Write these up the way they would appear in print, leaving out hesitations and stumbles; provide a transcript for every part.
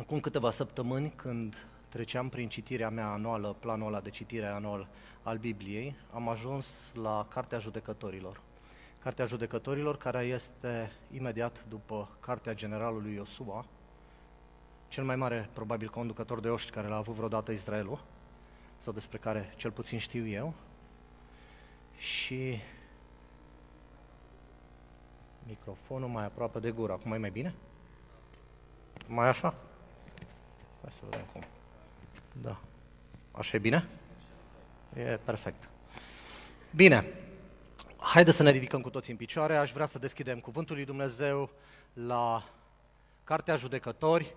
Acum câteva săptămâni, când treceam prin citirea mea anuală, planul ăla de citire anual al Bibliei, am ajuns la Cartea Judecătorilor. Cartea Judecătorilor, care este imediat după Cartea Generalului Iosua, cel mai mare, probabil, conducător de oști care l-a avut vreodată Israelul, sau despre care cel puțin știu eu, și microfonul mai aproape de gură. Acum e mai bine? Mai așa? Hai să vedem cum. Da. Așa e bine? E perfect. Bine. Haideți să ne ridicăm cu toții în picioare. Aș vrea să deschidem Cuvântul lui Dumnezeu la Cartea Judecători,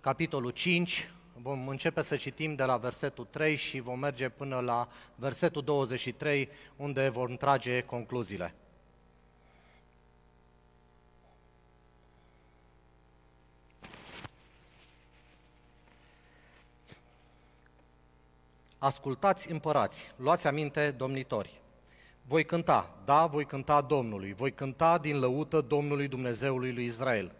capitolul 5. Vom începe să citim de la versetul 3 și vom merge până la versetul 23, unde vom trage concluziile. Ascultați, împărați, luați aminte, domnitori. Voi cânta, da, voi cânta Domnului, voi cânta din lăută Domnului Dumnezeului lui Israel.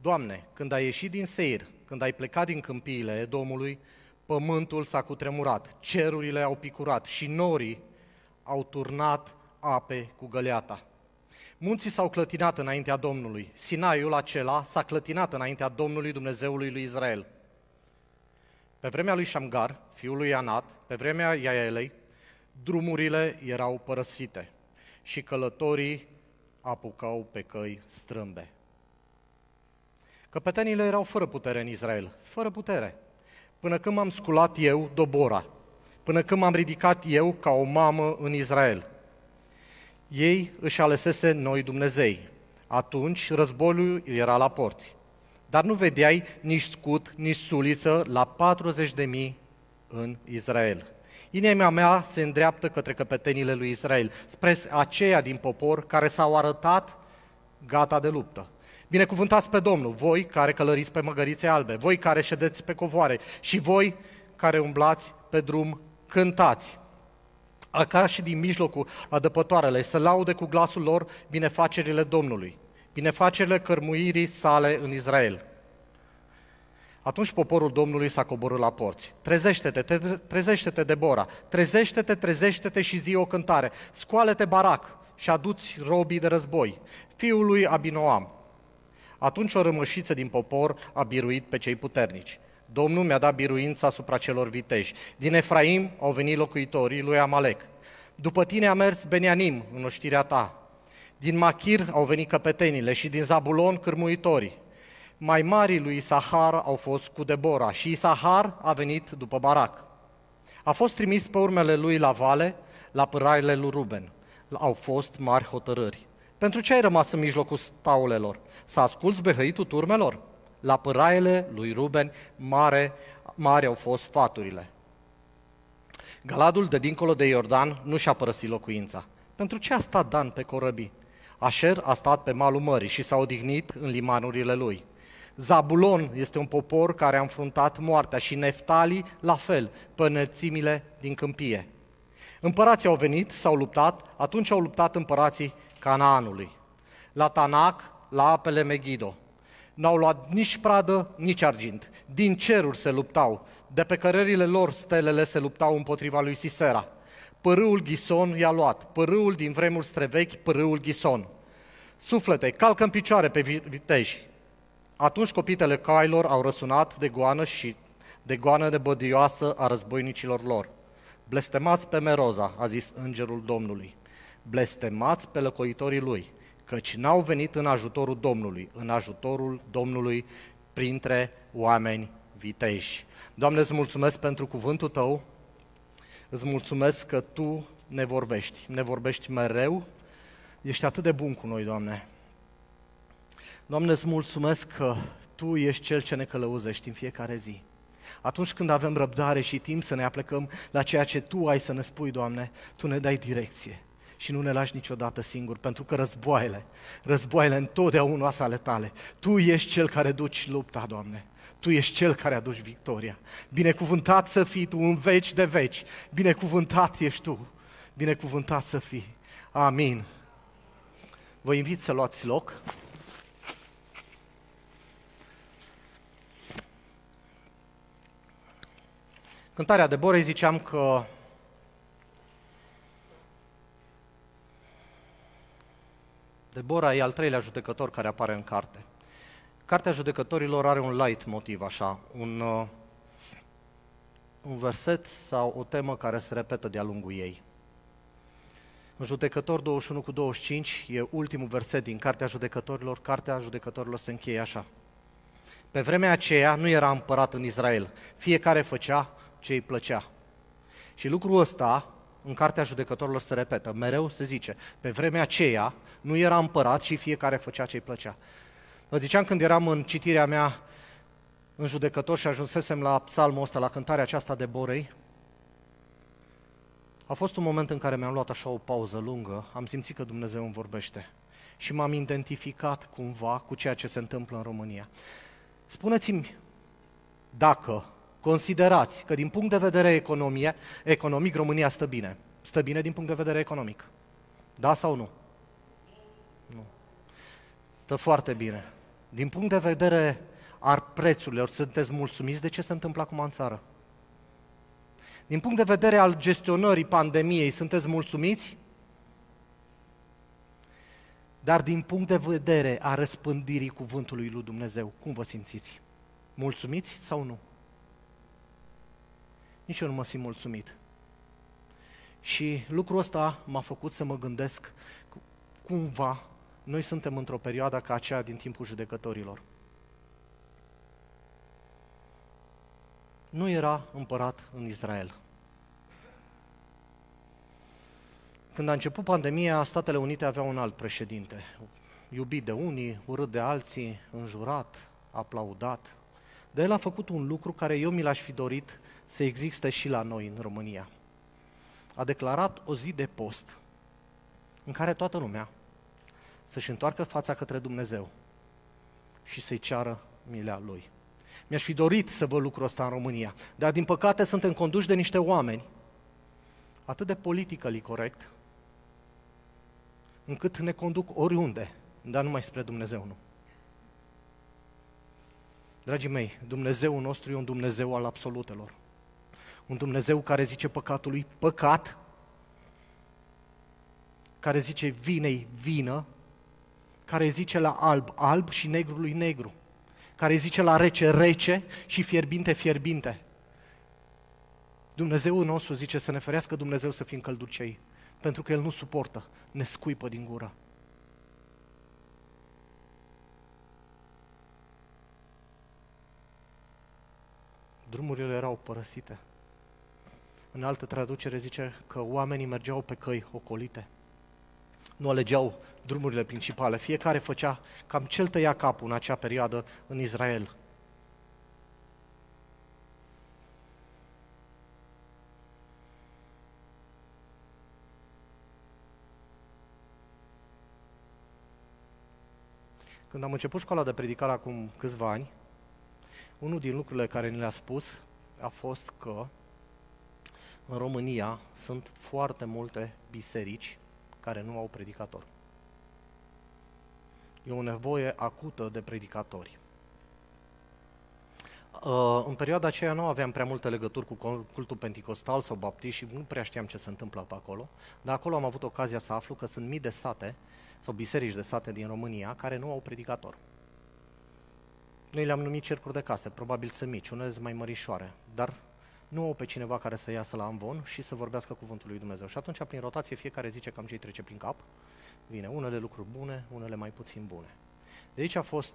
Doamne, când ai ieșit din Seir, când ai plecat din câmpiile Edomului, pământul s-a cutremurat, cerurile au picurat și norii au turnat ape cu găleata. Munții s-au clătinat înaintea Domnului, Sinaiul acela s-a clătinat înaintea Domnului Dumnezeului lui Israel. Pe vremea lui Shamgar, fiul lui Anat, pe vremea Iaelei, drumurile erau părăsite și călătorii apucau pe căi strâmbe. Căpetenile erau fără putere în Israel, fără putere, până când m-am sculat eu, Dobora, până când m-am ridicat eu ca o mamă în Israel. Ei își alesese noi dumnezei. Atunci războiul era la porți, dar nu vedeai nici scut, nici suliță la 40.000 în Israel. Inima mea se îndreaptă către căpetenile lui Israel, spre aceia din popor care s-au arătat gata de luptă. Binecuvântați pe Domnul, voi care călăriți pe măgărițe albe, voi care ședeți pe covoare și voi care umblați pe drum, cântați. Acar și din mijlocul adăpătoarelei să laude cu glasul lor binefacerile Domnului, binefacerile cărmuirii sale în Israel. Atunci poporul Domnului s-a coborât la porți. Trezește-te, trezește-te, Debora, trezește-te, trezește-te și zi o cântare. Scoală-te, Barac, și aduți robii de război, fiul lui Abinoam. Atunci o rămășiță din popor a biruit pe cei puternici. Domnul mi-a dat biruința asupra celor viteji. Din Efraim au venit locuitorii lui Amalek. După tine a mers Beniamin în oștirea ta. Din Machir au venit căpetenile și din Zabulon cârmuitorii. Mai marii lui Isahar au fost cu Debora și Isahar a venit după Barac. A fost trimis pe urmele lui la vale, la pâraile lui Ruben. Au fost mari hotărâri. Pentru ce ai rămas în mijlocul staulelor? Să asculți behăitul turmelor? La pâraile lui Ruben mari au fost faturile. Galadul de dincolo de Iordan nu și-a părăsit locuința. Pentru ce a stat Dan pe corăbii? Așer a stat pe malul mării și s-a odihnit în limanurile lui. Zabulon este un popor care a înfruntat moartea și Neftali la fel, pe înălțimile din câmpie. Împărații au venit, s-au luptat, atunci au luptat împărații Canaanului. La Tanac, la apele Megiddo. N-au luat nici pradă, nici argint. Din ceruri se luptau, de pe cărările lor stelele se luptau împotriva lui Sisera. Pârâul Ghison i-a luat, pârâul din vremuri străvechi, pârâul Ghison. Suflete, calcă în picioare pe viteji. Atunci copitele cailor au răsunat de goană și de goană de bădioasă a războinicilor lor. Blestemați pe Meroza, a zis îngerul Domnului. Blestemați pe locuitorii lui, căci n-au venit în ajutorul Domnului, în ajutorul Domnului printre oameni viteji. Doamne, îți mulțumesc pentru cuvântul Tău. Îți mulțumesc că Tu ne vorbești, ne vorbești mereu, ești atât de bun cu noi, Doamne. Doamne, îți mulțumesc că Tu ești Cel ce ne călăuzești în fiecare zi. Atunci când avem răbdare și timp să ne aplecăm la ceea ce Tu ai să ne spui, Doamne, Tu ne dai direcție și nu ne lași niciodată singuri, pentru că războaiele întotdeauna sunt ale Tale. Tu ești Cel care duci lupta, Doamne. Tu ești Cel care aduci victoria. Binecuvântat să fii Tu în veci de veci. Binecuvântat ești Tu. Binecuvântat să fii. Amin. Vă invit să luați loc. cântarea Deborei ziceam că Debora e al treilea judecător care apare în carte. Cartea Judecătorilor are un light motiv, așa, un verset sau o temă care se repetă de-a lungul ei. În Judecător 21:25 e ultimul verset din Cartea Judecătorilor. Cartea Judecătorilor se încheie așa: pe vremea aceea nu era împărat în Israel, fiecare făcea ce îi plăcea. Și lucrul ăsta în Cartea Judecătorilor se repetă, mereu se zice, pe vremea aceea nu era împărat și fiecare făcea ce îi plăcea. Vă ziceam când eram în citirea mea în Judecător și ajunsesem la psalmul ăsta, la cântarea aceasta Deborei, a fost un moment în care mi-am luat așa o pauză lungă, am simțit că Dumnezeu îmi vorbește și m-am identificat cumva cu ceea ce se întâmplă în România. Spuneți-mi dacă considerați că din punct de vedere economic România stă bine. Stă bine din punct de vedere economic. Da sau nu? Nu. Stă foarte bine. Din punct de vedere al prețurilor, sunteți mulțumiți de ce se întâmplă acum în țară? Din punct de vedere al gestionării pandemiei, sunteți mulțumiți? Dar din punct de vedere a răspândirii cuvântului lui Dumnezeu, cum vă simțiți? Mulțumiți sau nu? Nici eu nu mă simt mulțumit. Și lucrul ăsta m-a făcut să mă gândesc cumva noi suntem într-o perioadă ca aceea din timpul judecătorilor. Nu era împărat în Israel. Când a început pandemia, Statele Unite aveau un alt președinte, iubit de unii, urât de alții, înjurat, aplaudat. Dar el a făcut un lucru care eu mi l-aș fi dorit să existe și la noi în România. A declarat o zi de post în care toată lumea să-și întoarcă fața către Dumnezeu și să-i ceară mila Lui. Mi-aș fi dorit să văd lucrul ăsta în România, dar din păcate suntem conduși de niște oameni atât de politically corect, încât ne conduc oriunde, dar numai spre Dumnezeu nu. Dragii mei, Dumnezeul nostru e un Dumnezeu al absolutelor. Un Dumnezeu care zice păcatului păcat, care zice vinei vină, care zice la alb alb și negrului negru, care zice la rece rece și fierbinte fierbinte. Dumnezeul nostru zice să ne ferească Dumnezeu să fim călducei, pentru că El nu suportă, ne scuipă din gură. Drumurile erau părăsite. În altă traducere zice că oamenii mergeau pe căi ocolite. Nu alegeau drumurile principale. Fiecare făcea cam ce-l tăia capul în acea perioadă în Israel. Când am început școala de predicare acum câțiva ani, unul din lucrurile care ni le-a spus a fost că în România sunt foarte multe biserici care nu au predicator. E o nevoie acută de predicatori. În perioada aceea nu aveam prea multe legături cu cultul penticostal sau baptist și nu prea știam ce se întâmplă pe acolo, dar acolo am avut ocazia să aflu că sunt mii de sate sau biserici de sate din România care nu au predicator. Noi le-am numit cercuri de case, probabil sunt mici, unele sunt mai mărișoare, dar nu au pe cineva care să iasă la amvon și să vorbească cuvântul lui Dumnezeu. Și atunci, prin rotație, fiecare zice cam ce-i trece prin cap, vine unele lucruri bune, unele mai puțin bune. De aici a fost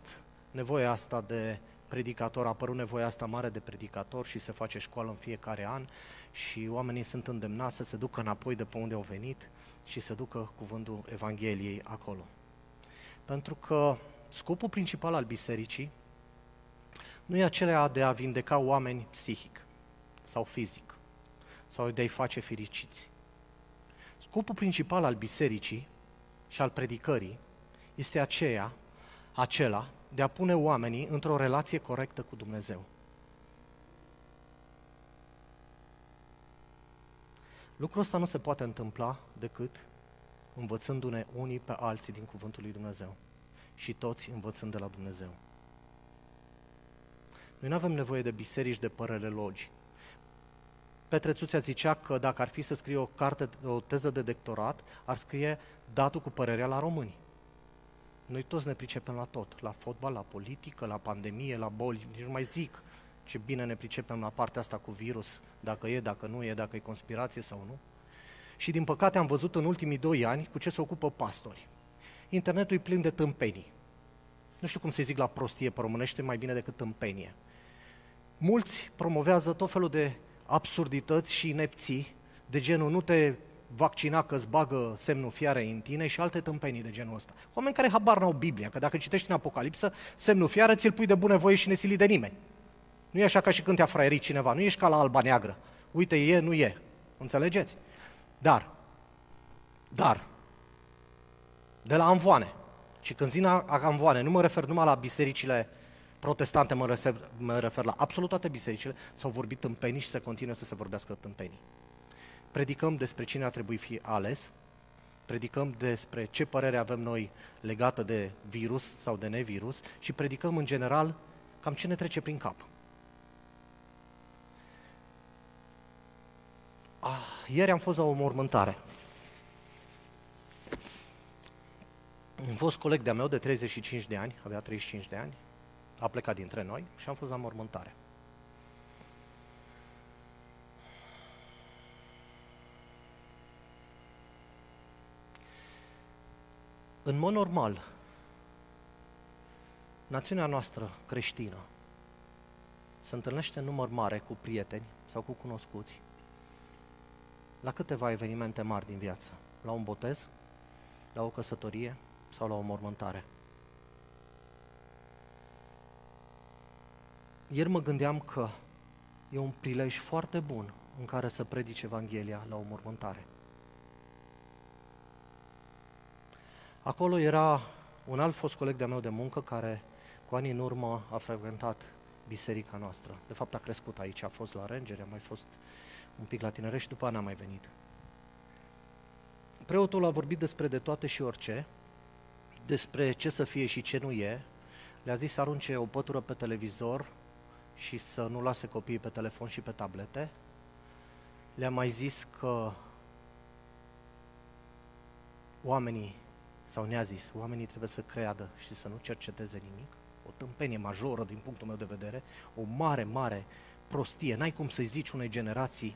nevoia asta de predicator, a apărut nevoia asta mare de predicator și se face școală în fiecare an și oamenii sunt îndemnați să se ducă înapoi de pe unde au venit și să ducă cuvântul Evangheliei acolo. Pentru că scopul principal al bisericii nu e acela de a vindeca oameni psihic sau fizic sau de a-i face fericiți. Scopul principal al bisericii și al predicării este acela de a pune oamenii într-o relație corectă cu Dumnezeu. Lucrul ăsta nu se poate întâmpla decât învățându-ne unii pe alții din cuvântul lui Dumnezeu și toți învățând de la Dumnezeu. Noi nu avem nevoie de biserici de părere logi. Petrețuța zicea că dacă ar fi să scrie o carte, o teză de doctorat, ar scrie datul cu părerea la români. Noi toți ne pricepem la tot, la fotbal, la politică, la pandemie, la boli, nici nu mai zic ce bine ne pricepem la partea asta cu virus, dacă e, dacă nu e, dacă e conspirație sau nu. Și din păcate am văzut în ultimii 2 ani cu ce se ocupă pastorii. Internetul e plin de tâmpenii. Nu știu cum să zic la prostie pe românește mai bine decât tâmpenie. Mulți promovează tot felul de absurdități și inepții, de genul nu te vaccina că îți bagă semnul fiarei în tine și alte tâmpenii de genul ăsta. Oameni care habar n-au Biblia, că dacă citești în Apocalipsă, semnul fiară ți-l pui de bunăvoie și nesilii de nimeni. Nu e așa ca și când te-a fraierit cineva, nu ești ca la Alba Neagră. Uite, e, nu e. Înțelegeți? Dar, de la amvoane, și când zic amvoane, nu mă refer numai la bisericile protestante, mă refer la absolut toate bisericile, s-au vorbit tâmpenii și se continuă să se vorbească tâmpenii. Predicăm despre cine ar trebui fi ales, predicăm despre ce părere avem noi legată de virus sau de nevirus și predicăm în general cam ce ne trece prin cap. Ieri am fost la o mormântare. Un fost coleg de-a meu de 35 de ani, avea 35 de ani, a plecat dintre noi și am fost la mormântare. În mod normal, națiunea noastră creștină se întâlnește în număr mare cu prieteni sau cu cunoscuți la câteva evenimente mari din viață, la un botez, la o căsătorie sau la o mormântare. Ieri mă gândeam că e un prilej foarte bun în care să predici Evanghelia la o mormântare. Acolo era un alt fost coleg de-a meu de muncă care cu ani în urmă a frecventat biserica noastră. De fapt a crescut aici, a fost la Rangeri, a mai fost un pic la Tinerești, după aia n-a mai venit. Preotul a vorbit despre de toate și orice, despre ce să fie și ce nu e, le-a zis să arunce o pătură pe televizor și să nu lase copiii pe telefon și pe tablete, le-a mai zis că oamenii, sau ne-a zis, oamenii trebuie să creadă și să nu cerceteze nimic, o tâmpenie majoră din punctul meu de vedere, o mare, mare prostie, n-ai cum să-i zici unei generații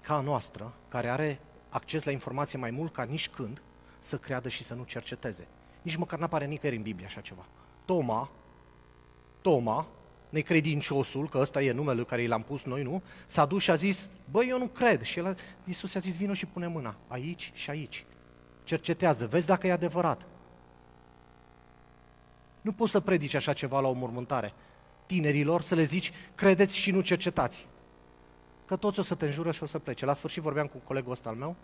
ca a noastră, care are acces la informație mai mult ca nici când, să creadă și să nu cerceteze. Nici măcar n-apare nicăieri în Biblie așa ceva. Toma, necredinciosul, că ăsta e numele care l-am pus noi, nu? S-a dus și a zis, băi, eu nu cred. Și Iisus i-a zis, vino și pune mâna aici și aici. Cercetează, vezi dacă e adevărat. Nu poți să predici așa ceva la o mormântare. Tinerilor să le zici, credeți și nu cercetați. Că toți o să te înjură și o să plece. La sfârșit vorbeam cu colegul ăsta al meu,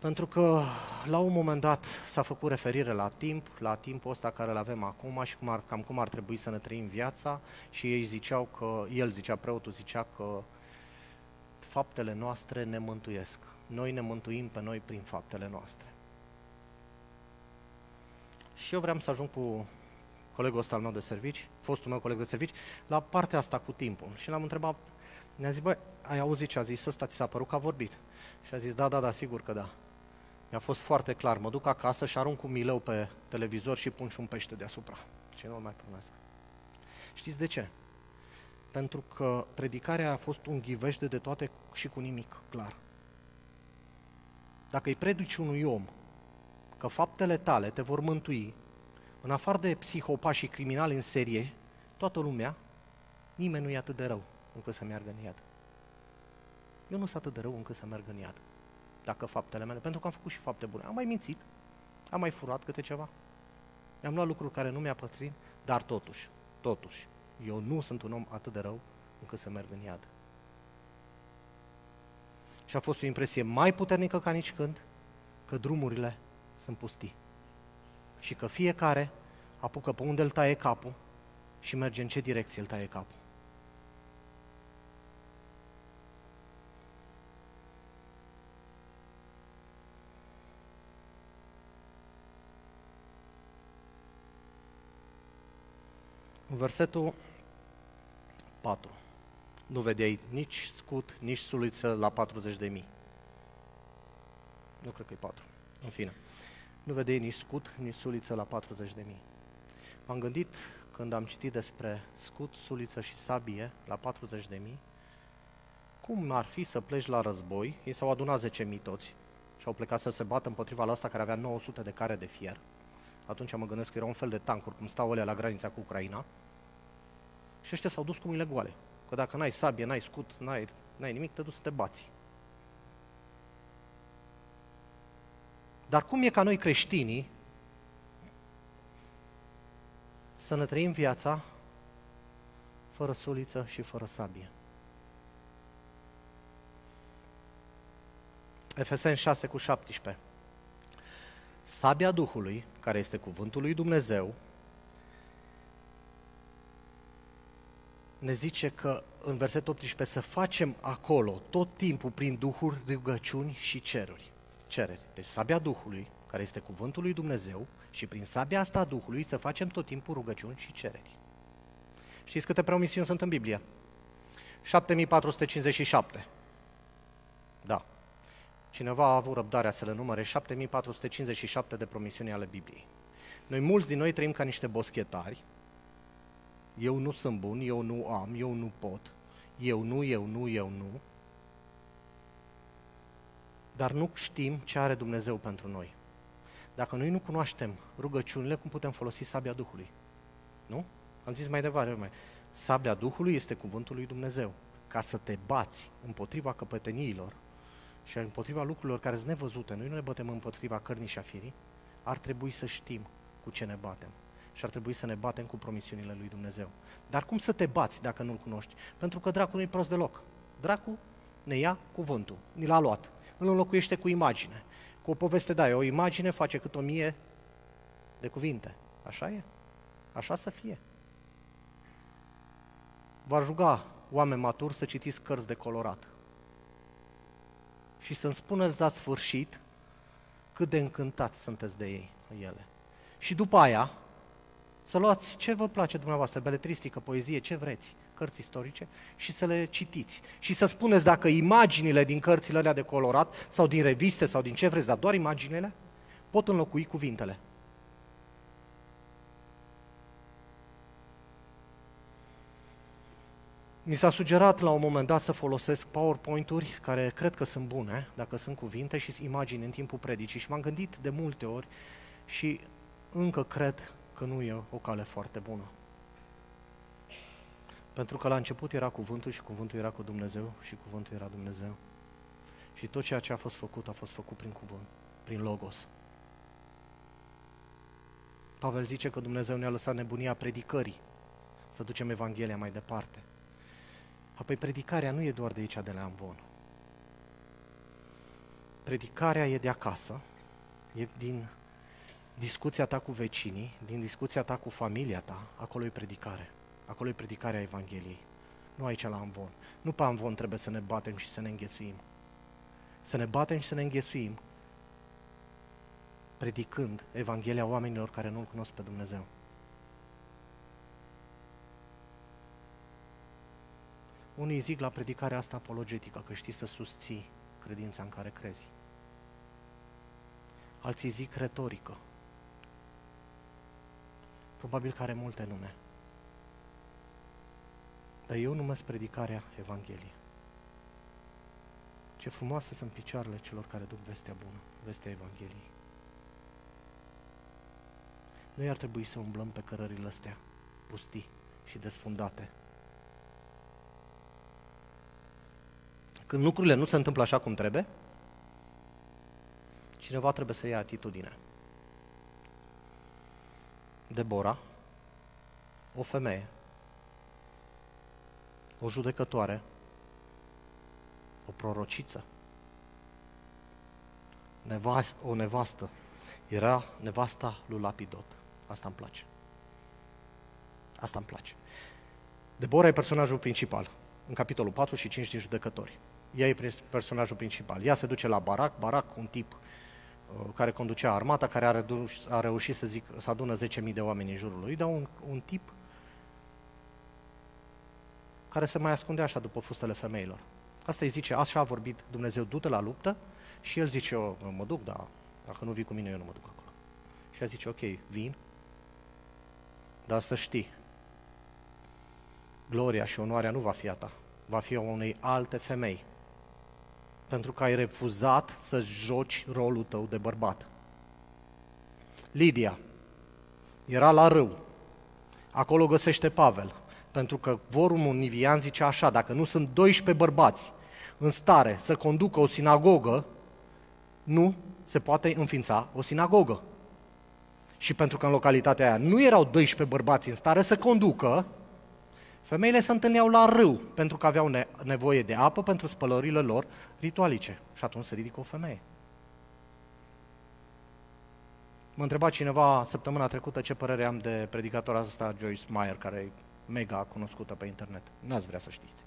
pentru că la un moment dat s-a făcut referire la timp, la timpul ăsta care îl avem acum și cum ar trebui să ne trăim viața și ei ziceau că, preotul zicea că faptele noastre ne mântuiesc. Noi ne mântuim pe noi prin faptele noastre. Și eu vreau să ajung cu colegul ăsta al meu de servici, fostul meu coleg de servici, la partea asta cu timpul. Și l-am întrebat, ne-a zis, băi, ai auzit ce a zis ăsta, ți s-a părut că a vorbit? Și a zis, da, sigur că da. Mi-a fost foarte clar, mă duc acasă și arunc un mileu pe televizor și pun și un pește deasupra. Ce nu mai prunesc. Știți de ce? Pentru că predicarea a fost un ghivejde de toate și cu nimic, clar. Dacă îi predici unui om că faptele tale te vor mântui, în afară de psihopați și criminali în serie, toată lumea, nimeni nu e atât de rău încât să meargă în iad. Eu nu sunt atât de rău încât să merg în iad, dacă faptele mele, pentru că am făcut și fapte bune. Am mai mințit, am mai furat câte ceva, am luat lucruri care nu mi-a pățit, dar totuși, eu nu sunt un om atât de rău încât să merg în iad. Și a fost o impresie mai puternică ca nici când, că drumurile sunt pustii și că fiecare apucă pe unde îl taie capul și merge în ce direcție îl taie capul. Versetul 4. nu vedeai nici scut, nici suliță la 40.000. Nu cred că e 4, în fine. Nu vedeai nici scut, nici suliță la 40.000. M-am gândit când am citit despre scut, suliță și sabie la 40.000, cum ar fi să pleci la război, ei s-au adunat 10.000 toți și au plecat să se bată împotriva la asta care avea 900 de care de fier. Atunci mă gândesc că era un fel de tancuri, cum stau alea la granița cu Ucraina, și ăștia s-au dus cu mâinile goale. Că dacă n-ai sabie, n-ai scut, n-ai nimic, te duci să te bați. Dar cum e ca noi creștinii să ne trăim viața fără suliță și fără sabie? Efeseni 6:17. Sabia Duhului, care este cuvântul lui Dumnezeu, ne zice că în versetul 18 să facem acolo tot timpul prin duhuri, rugăciuni și cereri. Deci sabia Duhului, care este cuvântul lui Dumnezeu, și prin sabia asta a Duhului să facem tot timpul rugăciuni și cereri. Știți câte promisiuni sunt în Biblie? 7457. Da. Cineva a avut răbdarea să le numere, 7457 de promisiuni ale Bibliei. Noi, mulți din noi, trăim ca niște boschetari. Eu nu sunt bun, eu nu am, eu nu pot, eu nu. Dar nu știm ce are Dumnezeu pentru noi. Dacă noi nu cunoaștem rugăciunile, cum putem folosi sabia Duhului? Nu? Am zis mai devreme, sabia Duhului este cuvântul lui Dumnezeu, ca să te bați împotriva căpeteniilor și împotriva lucrurilor care sunt nevăzute. Noi nu ne bătem împotriva cărnii și a firii, ar trebui să știm cu ce ne batem. Și ar trebui să ne batem cu promisiunile lui Dumnezeu. Dar cum să te bați dacă nu-L cunoști? Pentru că dracul nu-i prost deloc. Dracul ne ia cuvântul, ni l-a luat, îl înlocuiește cu imagine, cu o poveste de aia. O imagine face cât 1000 de cuvinte. Așa e? Așa să fie. V-aș ruga, oameni maturi, să citiți cărți de colorat și să-mi spuneți la sfârșit cât de încântați sunteți de ei, ele. Și după aia, să luați ce vă place dumneavoastră, beletristică, poezie, ce vreți, cărți istorice, și să le citiți. Și să spuneți dacă imaginile din cărțile alea de colorat sau din reviste sau din ce vreți, dar doar imaginile, pot înlocui cuvintele. Mi s-a sugerat la un moment dat să folosesc PowerPoint-uri care cred că sunt bune, dacă sunt cuvinte și imagini în timpul predicii, și m-am gândit de multe ori și încă cred că nu e o cale foarte bună. Pentru că la început era cuvântul și cuvântul era cu Dumnezeu și cuvântul era Dumnezeu. Și tot ceea ce a fost făcut prin cuvânt, prin Logos. Pavel zice că Dumnezeu ne-a lăsat nebunia predicării, să ducem Evanghelia mai departe. Apoi predicarea nu e doar de aici, de la amvon. Predicarea e de acasă, e din discuția ta cu vecinii, din discuția ta cu familia ta, acolo e predicare. Acolo e predicarea Evangheliei. Nu aici la amvon. Nu pe amvon trebuie să ne batem și să ne înghesuim. Să ne batem și să ne înghesuim predicând Evanghelia oamenilor care nu-L cunosc pe Dumnezeu. Unii zic la predicarea asta apologetică, că știi să susții credința în care crezi. Alții zic retorică. Probabil că are multe nume. Dar eu numesc predicarea Evangheliei. Ce frumoase sunt picioarele celor care duc vestea bună, vestea Evangheliei. Noi ar trebui să umblăm pe cărările astea pustii și desfundate. Când lucrurile nu se întâmplă așa cum trebuie, cineva trebuie să ia atitudine. Debora, o femeie, o judecătoare, o prorociță, o nevastă, era nevasta lui Lapidot. Asta îmi place. Asta îmi place. Debora e personajul principal în capitolul 4 și 5 din Judecători. Ea e personajul principal. Ea se duce la Barac, un tip care conducea armata, care a reușit să adună 10.000 de oameni în jurul lui, dar un tip care se mai ascunde așa după fustele femeilor. Asta îi zice, așa a vorbit Dumnezeu, du-te la luptă, și el zice, eu mă duc, dar dacă nu vii cu mine, eu nu mă duc acolo. Și el zice, ok, vin, dar să știi, gloria și onoarea nu va fi a ta, va fi a unei alte femei, pentru că ai refuzat să joci rolul tău de bărbat. Lidia era la râu, acolo găsește Pavel, pentru că vorumul nivian zice așa, dacă nu sunt 12 bărbați în stare să conducă o sinagogă, nu se poate înființa o sinagogă. Și pentru că în localitatea aia nu erau 12 bărbați în stare să conducă, femeile se întâlneau la râu, pentru că aveau nevoie de apă pentru spălările lor ritualice. Și atunci se ridică o femeie. Mă întreba cineva săptămâna trecută ce părere am de predicatora asta, Joyce Meyer, care e mega cunoscută pe internet. N-ați vrea să știți.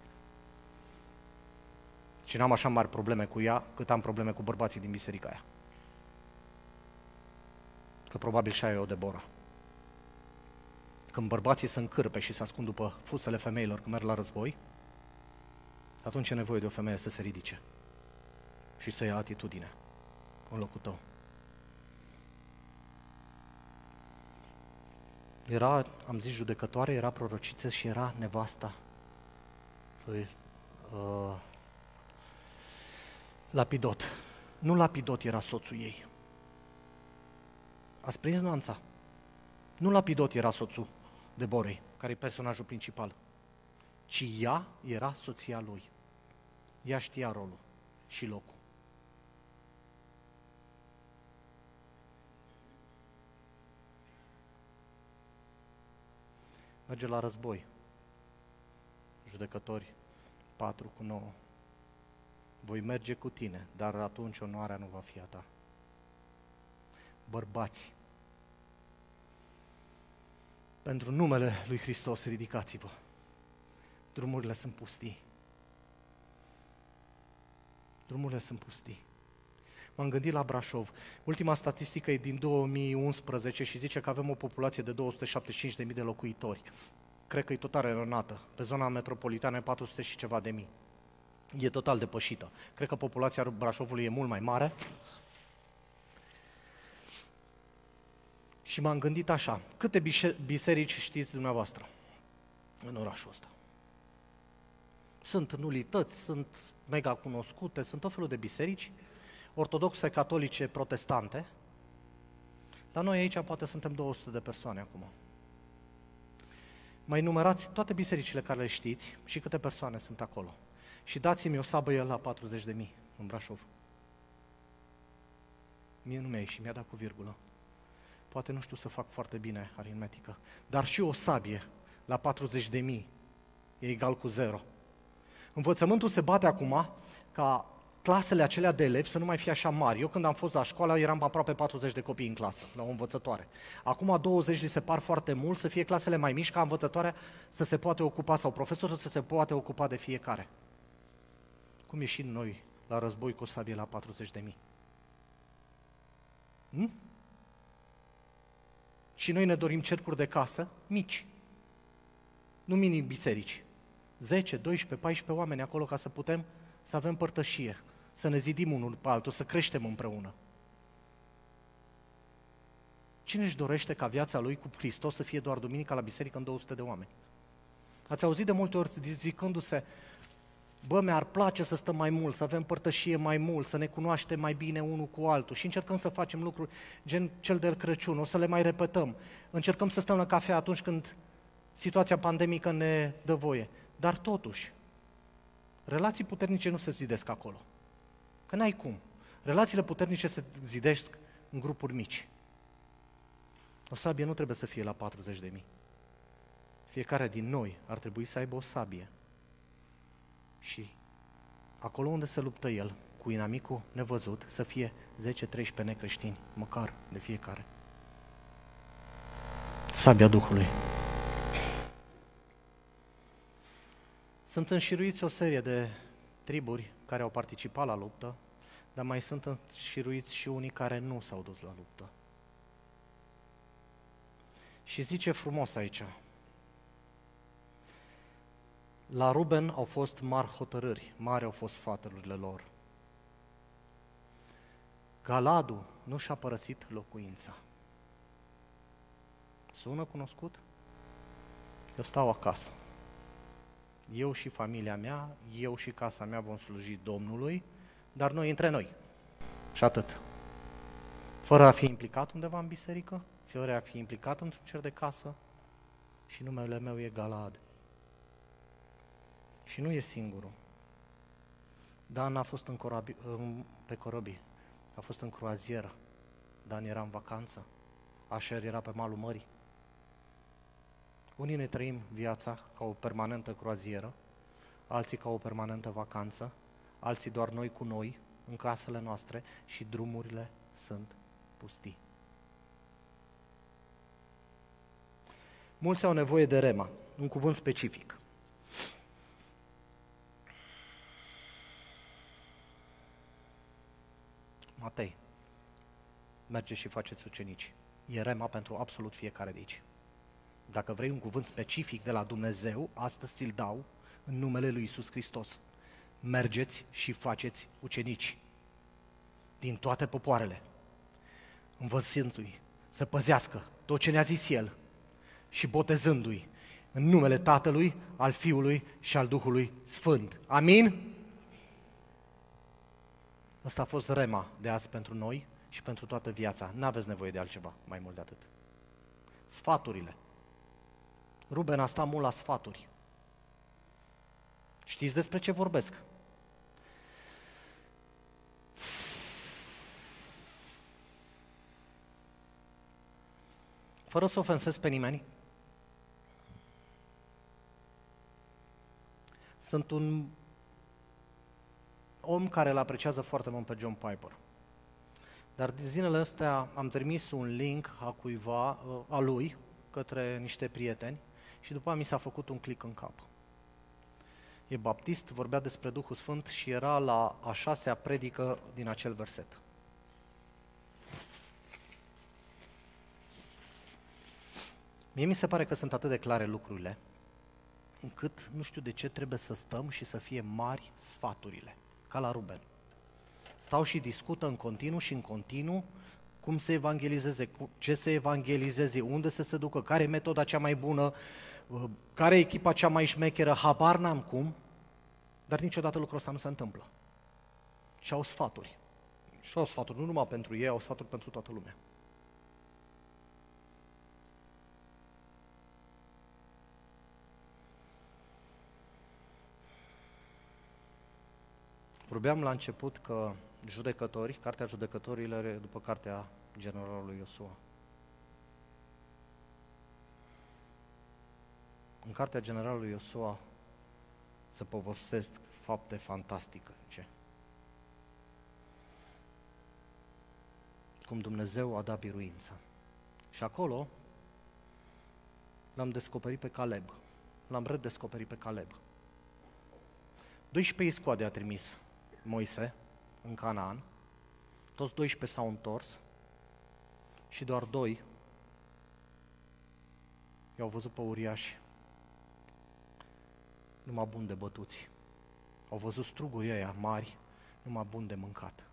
Și n-am așa mari probleme cu ea, cât am probleme cu bărbații din biserica aia. Că probabil și aia e o Debora. Când bărbații se încârpe și se ascund după fusele femeilor când merg la război, atunci e nevoie de o femeie să se ridice și să ia atitudine în locul tău. Era, am zis, judecătoare, era prorociță și era nevasta lui Lapidot. Nu Lapidot era soțul ei. Ați prins nuanța? Nu Lapidot era soțul Deborei, care e personajul principal, ci ea era soția lui. Ea știa rolul și locul. Merge la război. Judecători 4:9. Voi merge cu tine, dar atunci onoarea nu va fi a ta. Bărbați, pentru numele lui Hristos, ridicați-vă. Drumurile sunt pustii. Drumurile sunt pustii. M-am gândit la Brașov. Ultima statistică e din 2011 și zice că avem o populație de 275.000 de locuitori. Cred că e total eronată. Pe zona metropolitană e 400 și ceva de mii. E total depășită. Cred că populația Brașovului e mult mai mare. Și m-am gândit așa, câte biserici știți dumneavoastră în orașul ăsta? Sunt nulități, sunt mega cunoscute, sunt tot felul de biserici, ortodoxe, catolice, protestante, dar noi aici poate suntem 200 de persoane acum. Mai numerați toate bisericile care le știți și câte persoane sunt acolo. Și dați-mi o sabăie la 40.000 în Brașov. Mie nu mi-a ieșit, mi-a dat cu virgulă. Poate nu știu să fac foarte bine aritmetică, dar și o sabie la 40.000 e egal cu 0. Învățământul se bate acum ca clasele acelea de elevi să nu mai fie așa mari. Eu când am fost la școală eram aproape 40 de copii în clasă, la o învățătoare. Acum 20 li se par foarte mult, să fie clasele mai mici ca învățătoarea să se poate ocupa sau profesorul să se poate ocupa de fiecare. Cum ieșim noi la război cu o sabie la 40.000? Și noi ne dorim cercuri de casă mici, nu mini biserici. 10, 12, 14 oameni acolo ca să putem să avem părtășie, să ne zidim unul pe altul, să creștem împreună. Cine își dorește ca viața lui cu Hristos să fie doar duminica la biserică în 200 de oameni? Ați auzit de multe ori zicându-se, bă, mi-ar place să stăm mai mult, să avem părtășie mai mult, să ne cunoaștem mai bine unul cu altul și încercăm să facem lucruri gen cel de Crăciun, o să le mai repetăm, încercăm să stăm la cafea atunci când situația pandemică ne dă voie, dar totuși, relații puternice nu se zidesc acolo, că n-ai cum, relațiile puternice se zidesc în grupuri mici. O sabie nu trebuie să fie la 40.000, fiecare din noi ar trebui să aibă o sabie. Și acolo unde se luptă el cu inamicul nevăzut, să fie 10-13 necreștini, măcar de fiecare. Sabia Duhului. Sunt înșiruiți o serie de triburi care au participat la luptă, dar mai sunt înșiruiți și unii care nu s-au dus la luptă. Și zice frumos aici, La Ruben au fost mari hotărâri, mari au fost sfaturile lor. Galadu nu și-a părăsit locuința. Sună cunoscut? Eu stau acasă. Eu și familia mea, eu și casa mea vom sluji Domnului, dar noi între noi. Și atât. Fără a fi implicat undeva în biserică, fără a fi implicat într-un cer de casă, și numele meu e Galad. Și nu e singurul. Dan a fost pe corăbii, a fost în croazieră. Dan era în vacanță. Așer era pe malul mării. Unii ne trăim viața ca o permanentă croazieră, alții ca o permanentă vacanță, alții doar noi cu noi, în casele noastre, și drumurile sunt pustii. Mulți au nevoie de rema, un cuvânt specific. Matei, mergeți și faceți ucenici. E rema pentru absolut fiecare de aici. Dacă vrei un cuvânt specific de la Dumnezeu, astăzi ți-l dau în numele lui Iisus Hristos. Mergeți și faceți ucenici din toate popoarele, învățându-i să păzească tot ce ne-a zis El și botezându-i în numele Tatălui, al Fiului și al Duhului Sfânt. Amin? Asta a fost rema de azi pentru noi și pentru toată viața. N-aveți nevoie de altceva mai mult de atât. Sfaturile. Ruben a stat mult la sfaturi. Știți despre ce vorbesc? Fără să ofensez pe nimeni, sunt un om care îl apreciază foarte mult pe John Piper. Dar zilele astea am trimis un link a lui către niște prieteni și după mi s-a făcut un click în cap. E baptist, vorbea despre Duhul Sfânt și era la a 6-a predică din acel verset. Mie mi se pare că sunt atât de clare lucrurile, încât nu știu de ce trebuie să stăm și să fie mari sfaturile, ca la Ruben. Stau și discută în continuu și în continuu cum se evangelizeze, ce se evangelizeze, unde să se ducă, care e metoda cea mai bună, care e echipa cea mai șmecheră, habar n-am cum, dar niciodată lucrul ăsta nu se întâmplă. Și au sfaturi. Și au sfaturi, nu numai pentru ei, au sfaturi pentru toată lumea. Vorbeam la început că judecători, Cartea Judecătorilor e după Cartea Generalului Iosua. În Cartea Generalului Iosua se povestesc fapte fantastice. Cum Dumnezeu a dat biruința. Și acolo l-am descoperit pe Caleb. L-am redescoperit pe Caleb. 12 iscoade a trimis Moise în Canaan, toți 12 s-au întors și doar 2 i-au văzut pe uriași, numai bun de bătuți, au văzut strugurii aia mari, numai bun de mâncat.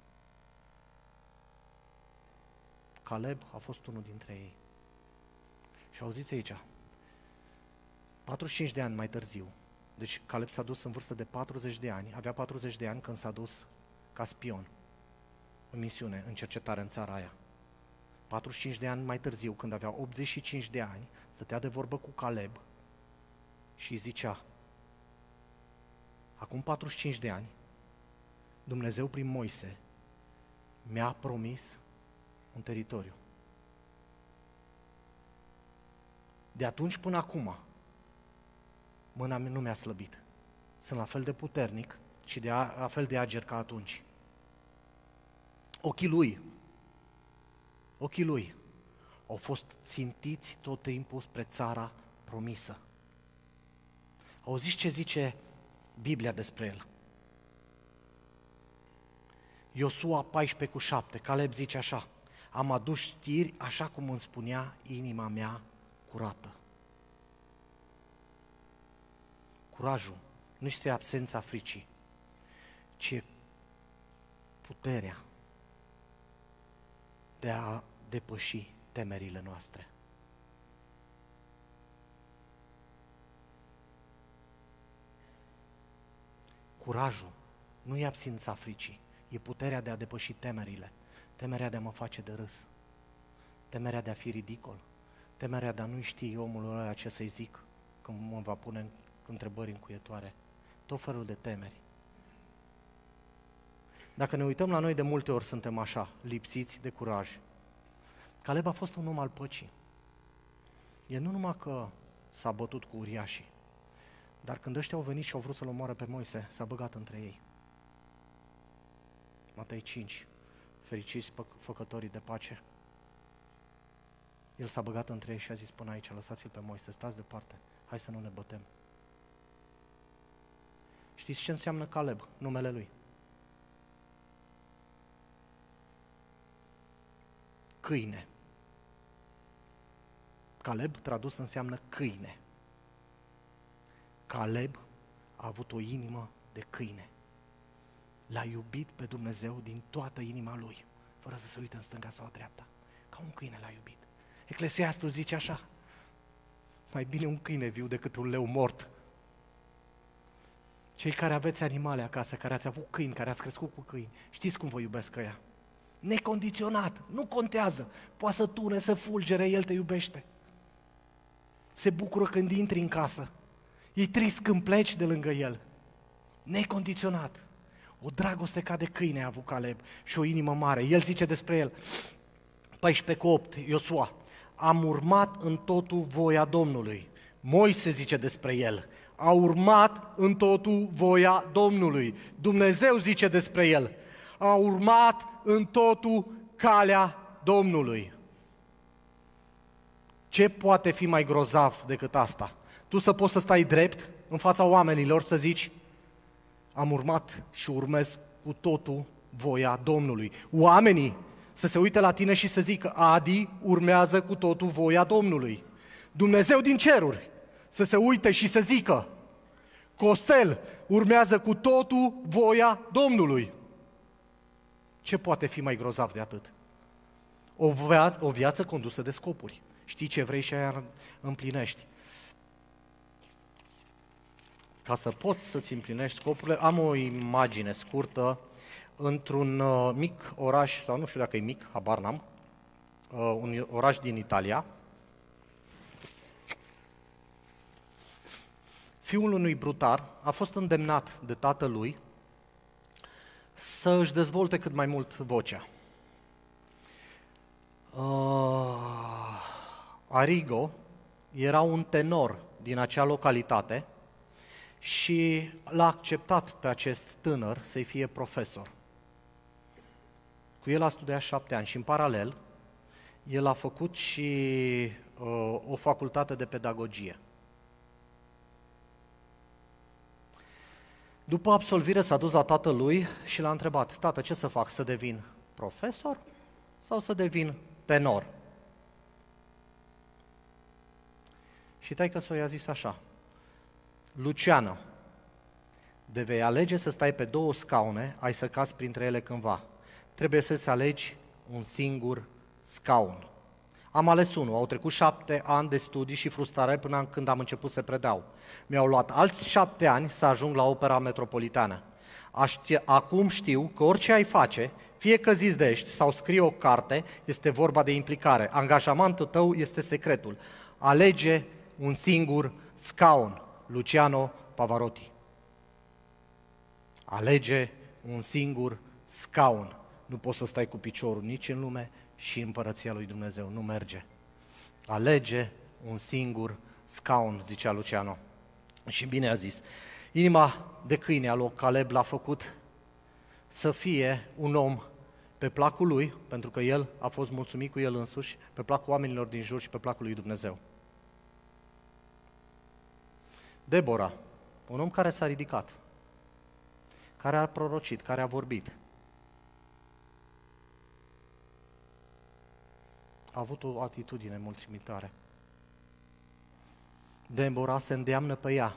Caleb a fost unul dintre ei. Și auziți aici, 45 de ani mai târziu, deci Caleb s-a dus în vârstă de 40 de ani, avea 40 de ani când s-a dus ca spion în misiune, în cercetare în țara aia. 45 de ani mai târziu, când avea 85 de ani, stătea de vorbă cu Caleb și îi zicea: acum 45 de ani, Dumnezeu prin Moise mi-a promis un teritoriu. De atunci până acum, mâna nu mi-a slăbit. Sunt la fel de puternic și la fel de ager ca atunci. Ochii lui au fost țintiți tot timpul spre țara promisă. Auziți ce zice Biblia despre el? Iosua 14:7, Caleb zice așa: am adus știri așa cum îmi spunea inima mea curată. curajul, nu este absența fricii, ci puterea de a depăși temerile noastre. Curajul nu e absența fricii, e puterea de a depăși temerile, temerea de a mă face de râs, temerea de a fi ridicol, temerea de a nu ști omul ăla ce să-i zic când mă va pune întrebări încuietoare, tot felul de temeri. Dacă ne uităm la noi, de multe ori suntem așa, lipsiți de curaj. Caleb a fost un om al păcii. El nu numai că s-a bătut cu uriașii, dar când ăștia au venit și au vrut să-l omoare pe Moise, s-a băgat între ei. Matei 5, fericiți făcătorii de pace. El s-a băgat între ei și a zis până aici, lăsați-l pe Moise, stați departe, hai să nu ne bătem. Știți ce înseamnă Caleb, numele lui? Câine. Caleb tradus înseamnă câine. Caleb a avut o inimă de câine. L-a iubit pe Dumnezeu din toată inima lui, fără să se uite în stânga sau în dreapta. Ca un câine l-a iubit. Eclesiastul zice așa, mai bine un câine viu decât un leu mort. Cei care aveți animale acasă, care ați avut câini, care ați crescut cu câini, știți cum vă iubesc ăia? Necondiționat, nu contează, poate să tune, să fulgere, el te iubește. Se bucură când intri în casă, e trist când pleci de lângă el. Necondiționat. O dragoste ca de câine a avut Caleb și o inimă mare. El zice despre el, 14:8, Iosua, am urmat în totul voia Domnului. Moise zice despre el, a urmat în totul voia Domnului. Dumnezeu zice despre el, a urmat în totul calea Domnului. Ce poate fi mai grozav decât asta? Tu să poți să stai drept în fața oamenilor să zici, am urmat și urmez cu totul voia Domnului. Oamenii să se uite la tine și să zică, Adi urmează cu totul voia Domnului. Dumnezeu din ceruri să se uite și să zică, Costel urmează cu totul voia Domnului. Ce poate fi mai grozav de atât? O viață condusă de scopuri. Știi ce vrei și aia împlinești. Ca să poți să-ți împlinești scopurile, am o imagine scurtă într-un mic oraș, sau nu știu dacă e mic, habar n-am, un oraș din Italia. Fiul unui brutar a fost îndemnat de tatălui să își dezvolte cât mai mult vocea. Arrigo era un tenor din acea localitate și l-a acceptat pe acest tânăr să-i fie profesor. Cu el a studiat 7 ani și în paralel el a făcut și o facultate de pedagogie. După absolvire s-a dus la tatălui și l-a întrebat, tată, ce să fac, să devin profesor sau să devin tenor? Și taică-s-o i-a zis așa, Luciano, de vei alege să stai pe 2 scaune, ai să cazi printre ele cândva. Trebuie să-ți alegi un singur scaun. Am ales unul, au trecut 7 ani de studii și frustrare până când am început să predau. Mi-au luat alți 7 ani să ajung la opera metropolitană. Acum știu că orice ai face, fie că zizdești sau scrii o carte, este vorba de implicare. Angajamentul tău este secretul. Alege un singur scaun. Luciano Pavarotti. Alege un singur scaun. Nu poți să stai cu piciorul nici în lume și împărăția lui Dumnezeu. Nu merge. Alege un singur scaun, zicea Luciano. Și bine a zis. Inima de câine a lui Caleb l-a făcut să fie un om pe placul lui, pentru că el a fost mulțumit cu el însuși, pe placul oamenilor din jur și pe placul lui Dumnezeu. Debora, un om care s-a ridicat, care a prorocit, care a vorbit, a avut o atitudine mulțumitoare. Debora se îndeamnă pe ea,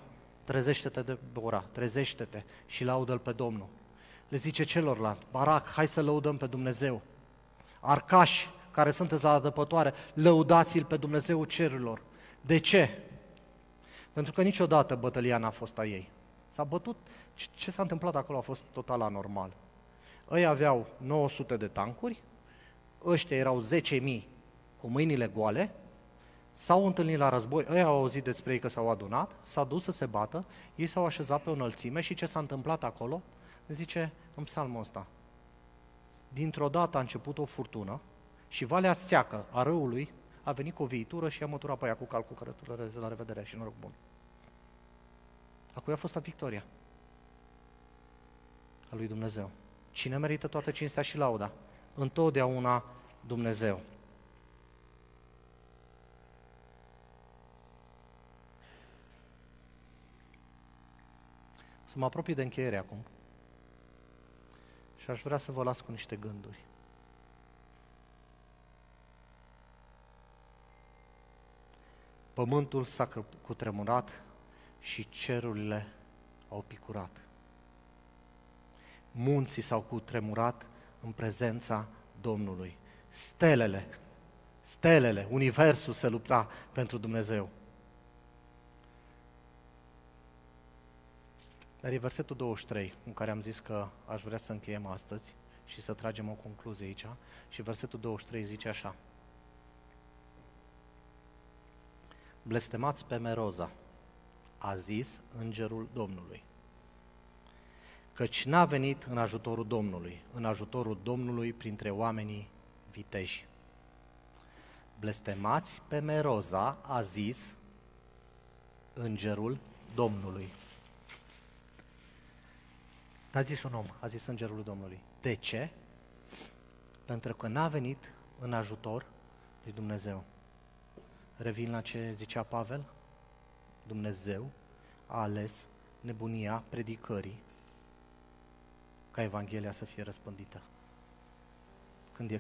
trezește-te, Debora, trezește-te și laudă-L pe Domnul. Le zice celorlalți, Barac, hai să lăudăm pe Dumnezeu. Arcași, care sunteți la adăpătoare, lăudați-L pe Dumnezeu cerurilor. De ce? Pentru că niciodată bătălia n-a fost a ei. S-a bătut, ce s-a întâmplat acolo a fost total anormal. Ei aveau 900 de tancuri, ăștia erau 10.000 cu mâinile goale, s-au întâlnit la război, ei au auzit despre ei că s-au adunat, s-a dus să se bată, ei s-au așezat pe o înălțime și ce s-a întâmplat acolo? Zice în psalmul ăsta, dintr-o dată a început o furtună și valea seacă a râului a venit cu o viitură și a măturat pe aia cu cal, cu cărătălărez, la revedere și noroc bun. A cui a fost victoria? A lui Dumnezeu. Cine merită toată cinstea și lauda? Întotdeauna Dumnezeu. Să mă apropii de încheiere acum și aș vrea să vă las cu niște gânduri. Pământul s-a cutremurat și cerurile au picurat. Munții s-au cutremurat în prezența Domnului. Stelele, universul se lupta pentru Dumnezeu. Dar e versetul 23, în care am zis că aș vrea să încheiem astăzi și să tragem o concluzie aici. Și versetul 23 zice așa. Blestemați pe Meroza, a zis îngerul Domnului, căci n-a venit în ajutorul Domnului, printre oamenii viteji. Blestemați pe Meroza, a zis îngerul Domnului. N-a zis un om, a zis îngerul Domnului. De ce? Pentru că n-a venit în ajutor lui Dumnezeu. Revin la ce zicea Pavel. Dumnezeu a ales nebunia predicării ca Evanghelia să fie răspândită. Când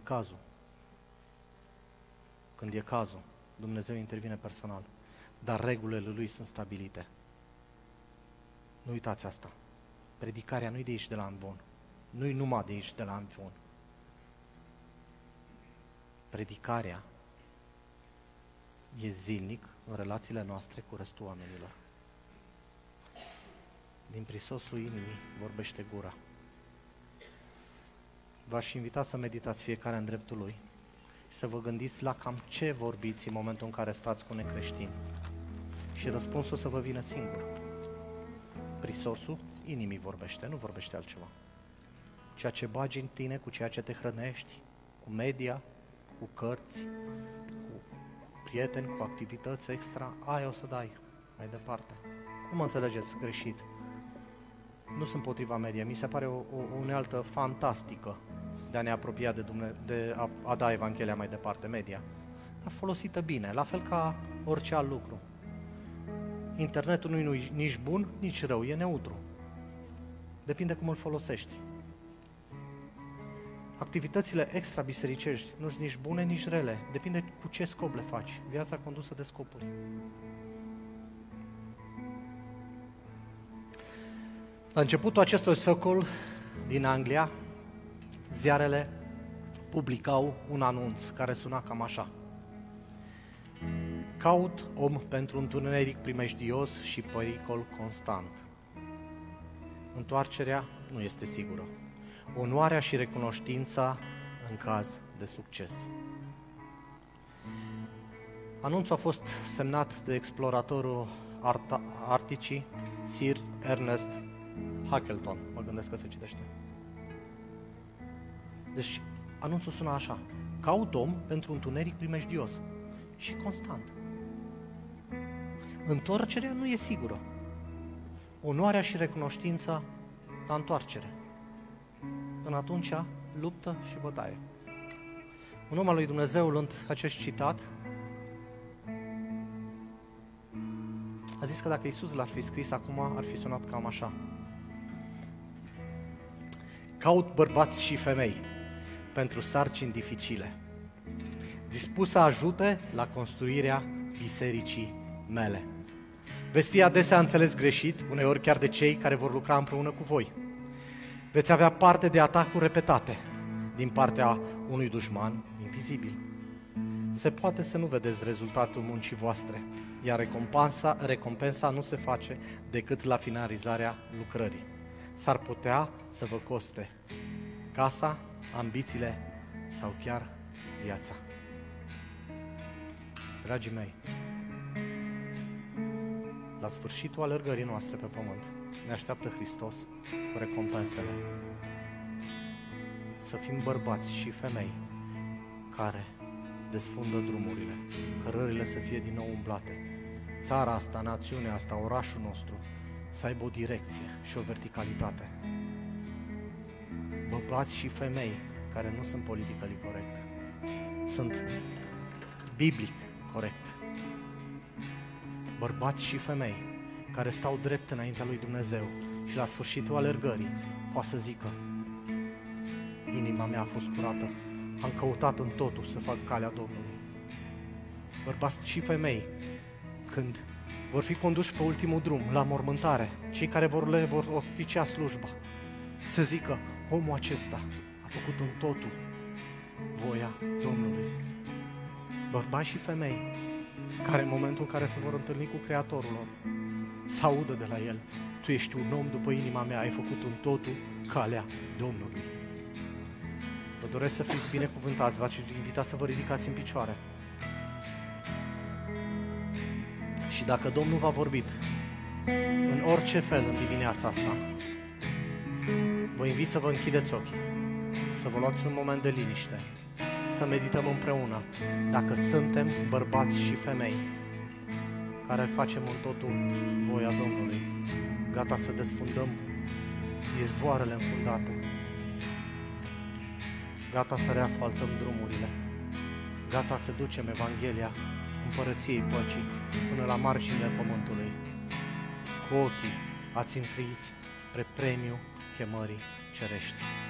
e cazul, Dumnezeu intervine personal, dar regulile Lui sunt stabilite. Nu uitați asta. Predicarea nu-i de aici de la Anvon, nu-i numai de aici de la Anvon. Predicarea e zilnic în relațiile noastre cu restul oamenilor. Din prisosul inimii vorbește gura. V-aș invita să meditați fiecare în dreptul lui și să vă gândiți la cam ce vorbiți în momentul în care stați cu necreștini. Și răspunsul să vă vină singur. Prisosul inimii vorbește, nu vorbește altceva. Ceea ce bagi în tine, cu ceea ce te hrănești, cu media, cu cărți, cu prieteni, cu activități extra, aia o să dai mai departe. Nu mă înțelegeți greșit. Nu sunt împotriva media, mi se pare o unealtă fantastică de a ne apropia de Dumnezeu, de a da Evanghelia mai departe, media. Dar folosită bine, la fel ca orice alt lucru. Internetul nu e nici bun, nici rău, e neutru. Depinde cum îl folosești. Activitățile extra-bisericești nu sunt nici bune, nici rele. Depinde cu ce scop le faci. Viața condusă de scopuri. La începutul acestui secol din Anglia, ziarele publicau un anunț care suna cam așa. Caut om pentru întuneric primejdios și pericol constant. Întoarcerea nu este sigură. Onoarea și recunoștința în caz de succes. Anunțul a fost semnat de exploratorul arcticii Sir Ernest Shackleton. Mă gândesc că se citește. Deci anunțul sună așa. Caut om pentru întuneric primejdios și constant. Întoarcerea nu e sigură. Onoarea și recunoștința la întoarcere. Până atunci, luptă și bătaie. Un om al lui Dumnezeu, luând acest citat, a zis că dacă Iisus l-ar fi scris acum, ar fi sunat cam așa. Caut bărbați și femei pentru sarcini dificile, dispus să ajute la construirea bisericii mele. Veți fi adesea înțeles greșit, uneori chiar de cei care vor lucra împreună cu voi. Veți avea parte de atacuri repetate din partea unui dușman invizibil. Se poate să nu vedeți rezultatul muncii voastre, iar recompensa nu se face decât la finalizarea lucrării. S-ar putea să vă coste casa, ambițiile sau chiar viața. Dragii mei, la sfârșitul alergării noastre pe pământ ne așteaptă Hristos cu recompensele. Să fim bărbați și femei care desfundă drumurile, cărările să fie din nou umblate, țara asta, națiunea asta, orașul nostru să aibă o direcție și o verticalitate. Bărbați și femei care nu sunt politically corect, sunt biblic corect. Bărbați și femei care stau drept înaintea lui Dumnezeu și la sfârșitul alergării poate să zică: inima mea a fost curată, am căutat în totul să fac calea Domnului. Bărbați și femei, când vor fi conduși pe ultimul drum, la mormântare, cei care vor oficia slujba, să zică: omul acesta a făcut în totul voia Domnului. Bărbați și femei care în momentul în care se vor întâlni cu Creatorul lor, să audă de la el: tu ești un om după inima mea, ai făcut în totul calea Domnului. Vă doresc să fiți binecuvântați, v-ați invitat să vă ridicați în picioare. Și dacă Domnul v-a vorbit în orice fel în dimineața asta, vă invit să vă închideți ochii, să vă luați un moment de liniște, să medităm împreună dacă suntem bărbați și femei care facem în totul voia Domnului, gata să desfundăm izvoarele înfundate, gata să reasfaltăm drumurile, gata să ducem Evanghelia Împărăției Păcii până la marginile Pământului, cu ochii ațintriți spre premiul chemării cerești.